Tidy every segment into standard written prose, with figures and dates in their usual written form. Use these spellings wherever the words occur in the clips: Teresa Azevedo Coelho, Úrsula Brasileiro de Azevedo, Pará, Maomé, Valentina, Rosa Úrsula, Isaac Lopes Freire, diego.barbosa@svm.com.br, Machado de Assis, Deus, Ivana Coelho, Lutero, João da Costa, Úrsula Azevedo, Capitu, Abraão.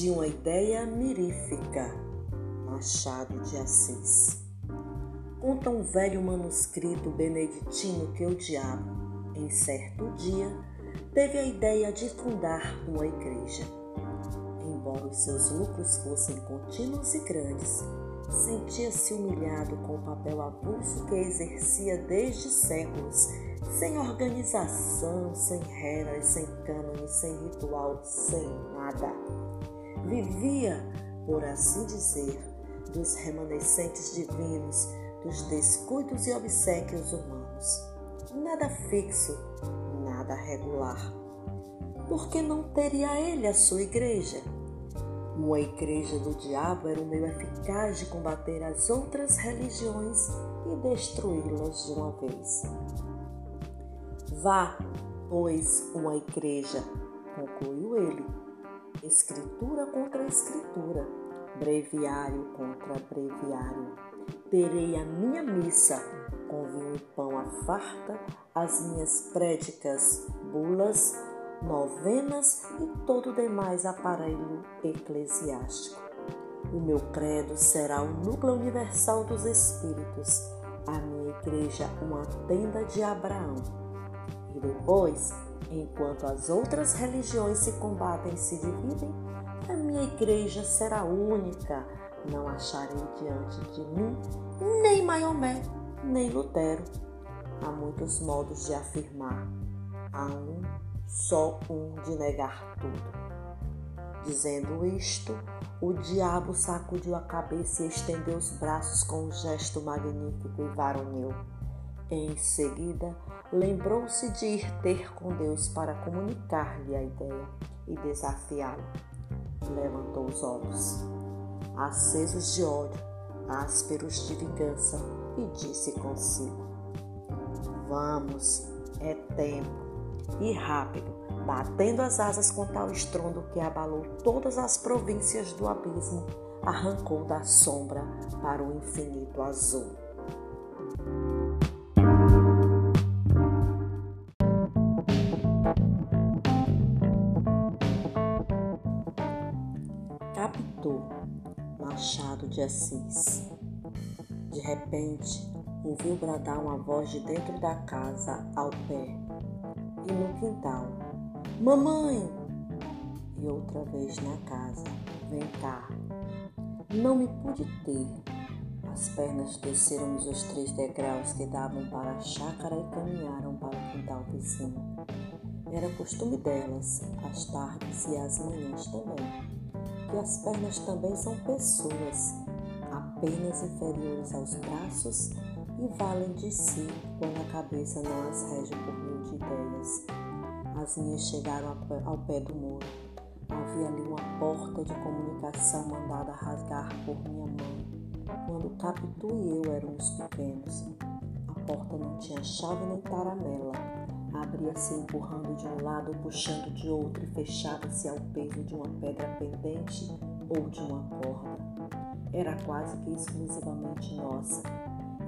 de uma ideia mirífica, Machado de Assis. Conta um velho manuscrito beneditino que o diabo, em certo dia, teve a ideia de fundar uma igreja. Embora os seus lucros fossem contínuos e grandes, sentia-se humilhado com o papel avulso que exercia desde séculos, sem organização, sem regras, sem cânones, sem ritual, sem nada. Vivia, por assim dizer, dos remanescentes divinos, dos descuidos e obséquios humanos. Nada fixo, nada regular. Por que não teria ele a sua igreja? Uma igreja do diabo era um meio eficaz de combater as outras religiões e destruí-las de uma vez. Vá, pois, uma igreja, concluiu ele, escritura contra escritura, breviário contra breviário. Terei a minha missa, com vinho e pão à farta, as minhas prédicas, bulas, novenas e todo o demais aparelho eclesiástico. O meu credo será o núcleo universal dos espíritos, a minha igreja uma tenda de Abraão. E depois, enquanto as outras religiões se combatem e se dividem, a minha igreja será única. Não acharei diante de mim nem Maomé, nem Lutero. Há muitos modos de afirmar. Há um, só um, de negar tudo. Dizendo isto, o diabo sacudiu a cabeça e estendeu os braços com um gesto magnífico e varonil. Em seguida, lembrou-se de ir ter com Deus para comunicar-lhe a ideia e desafiá-lo. Levantou os olhos, acesos de ódio, ásperos de vingança, e disse consigo: vamos, é tempo. E rápido, batendo as asas com tal estrondo que abalou todas as províncias do abismo, arrancou da sombra para o infinito azul. Capitu, Machado de Assis. De repente, ouviu bradar uma voz de dentro da casa ao pé e no quintal: mamãe! E outra vez na casa: vem cá! Não me pude ter. As pernas desceram-me os 3 degraus que davam para a chácara e caminharam para o quintal vizinho. Era costume delas, às tardes e às manhãs também, que as pernas também são pessoas, apenas inferiores aos braços, e valem de si quando a cabeça não as rege por meio de ideias. As minhas chegaram ao pé do muro. Havia ali uma porta de comunicação mandada rasgar por minha mãe, quando Capitu e eu éramos pequenos. A porta não tinha chave nem taramela. Abria-se empurrando de um lado, puxando de outro, e fechava-se ao peso de uma pedra pendente ou de uma corda. Era quase que exclusivamente nossa.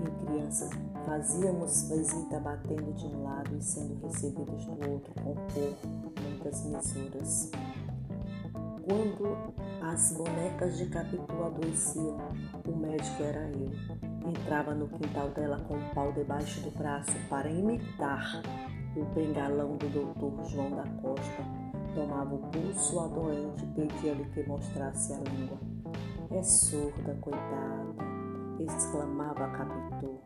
Em crianças, fazíamos visita batendo de um lado e sendo recebidos do outro com pouco, muitas misuras. Quando as bonecas de Capitu adoeciam, o médico era eu. Entrava no quintal dela com o pau debaixo do braço para imitar o bengalão do doutor João da Costa. Tomava o pulso à doente e pedia-lhe que mostrasse a língua. É surda, coitada, exclamava Capitu.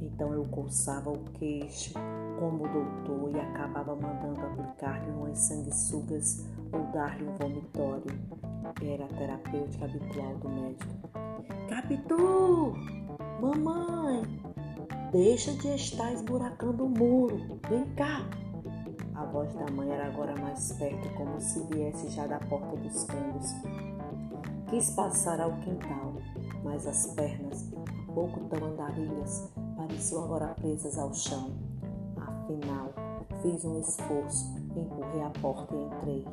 Então eu coçava o queixo, como o doutor, e acabava mandando aplicar-lhe umas sanguessugas ou dar-lhe um vomitório. Era a terapêutica habitual do médico. Capitu! Mamãe! Deixa de estar esburacando o muro. Vem cá! A voz da mãe era agora mais perto, como se viesse já da porta dos fundos. Quis passar ao quintal, mas as pernas, há pouco tão andarilhas, pareciam agora presas ao chão. Afinal, fiz um esforço, empurrei a porta e entrei.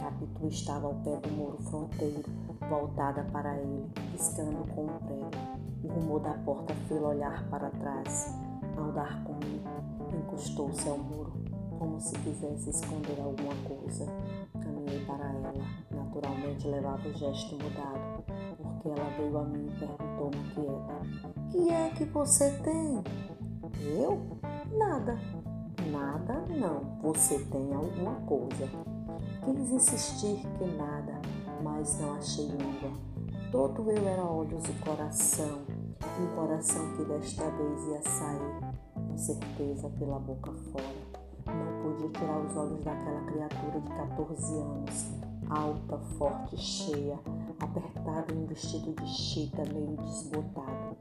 Capitu estava ao pé do muro fronteiro, voltada para ele, piscando com um prego. O rumor da porta fê-lo olhar para trás. Ao dar comigo, encostou-se ao muro, como se quisesse esconder alguma coisa. Caminhei para ela, naturalmente levava o gesto mudado, porque ela veio a mim e perguntou-me inquieta: "Que é que você tem?" "Eu? Nada." "Nada não, você tem alguma coisa." Quis insistir que nada, mas não achei língua. Todo eu era olhos e coração, um coração que desta vez ia sair, com certeza, pela boca fora. Não podia tirar os olhos daquela criatura de 14 anos, alta, forte, cheia, apertada em um vestido de chita meio desbotado.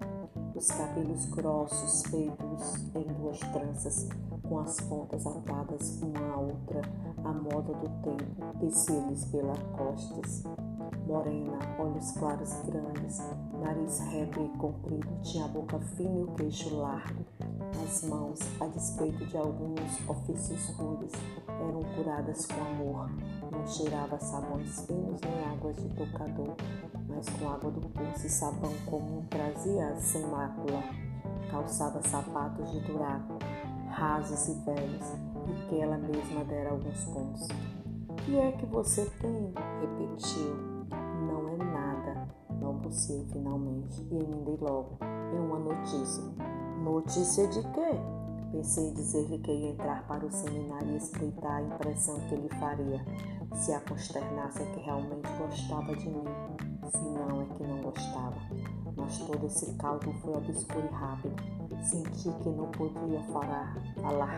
Os cabelos grossos feitos em duas tranças, com as pontas atadas uma à outra, à moda do tempo, descia-lhes pelas costas. Morena, olhos claros e grandes, nariz reto e comprido, tinha a boca fina e o queixo largo. As mãos, a despeito de alguns ofícios rudes, eram curadas com amor. Não cheirava sabões finos nem águas de tocador, mas com água do poço e sabão comum trazia sem mácula. Calçava sapatos de duraco, rasos e velhos, e que ela mesma dera alguns pontos. "Que é que você tem?" repetiu. "Não é nada", balbuciei finalmente, e emendei logo: "É uma notícia." "Notícia de quê?" Pensei em dizer-lhe que ia entrar para o seminário e explicar a impressão que ele faria, se a consternasse é que realmente gostava de mim, se não é que não gostava. Mas todo esse caldo foi obscuro e rápido. Senti que não podia falar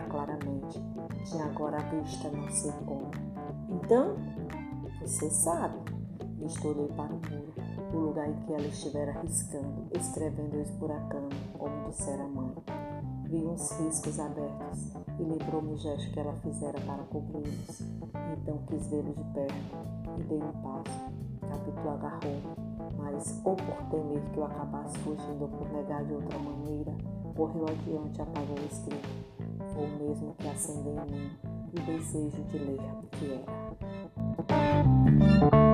claramente. Tinha agora a vista, não sei como. "Então, você sabe?" Estorei para o muro, o lugar em que ela estivera riscando, escrevendo e esburacando, como dissera a mãe. Vi uns riscos abertos e lembrou-me o gesto que ela fizera para cobri-los. Então quis vê-lo de perto e dei um passo. Capitu agarrou-me, mas ou por temer que eu acabasse fugindo ou por negar de outra maneira, correu adiante e apagou o escrito. Foi o mesmo que acendeu em mim o desejo de ler o que era.